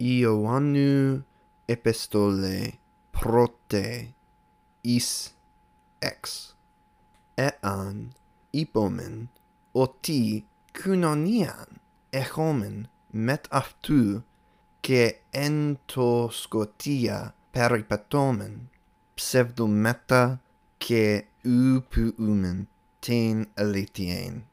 Ιωάννου επιστολέ πρώτε εις εξ. Εάν είπομεν ότι κοινωνίαν έχομεν μετ' αυτού και εν το σκοτία περιπατώμεν, ψευδομέτα και ου ποιούμεν την αλήθειαν.